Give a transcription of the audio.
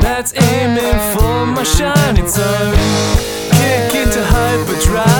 That's aiming for my shining sun. Kick into hyperdrive.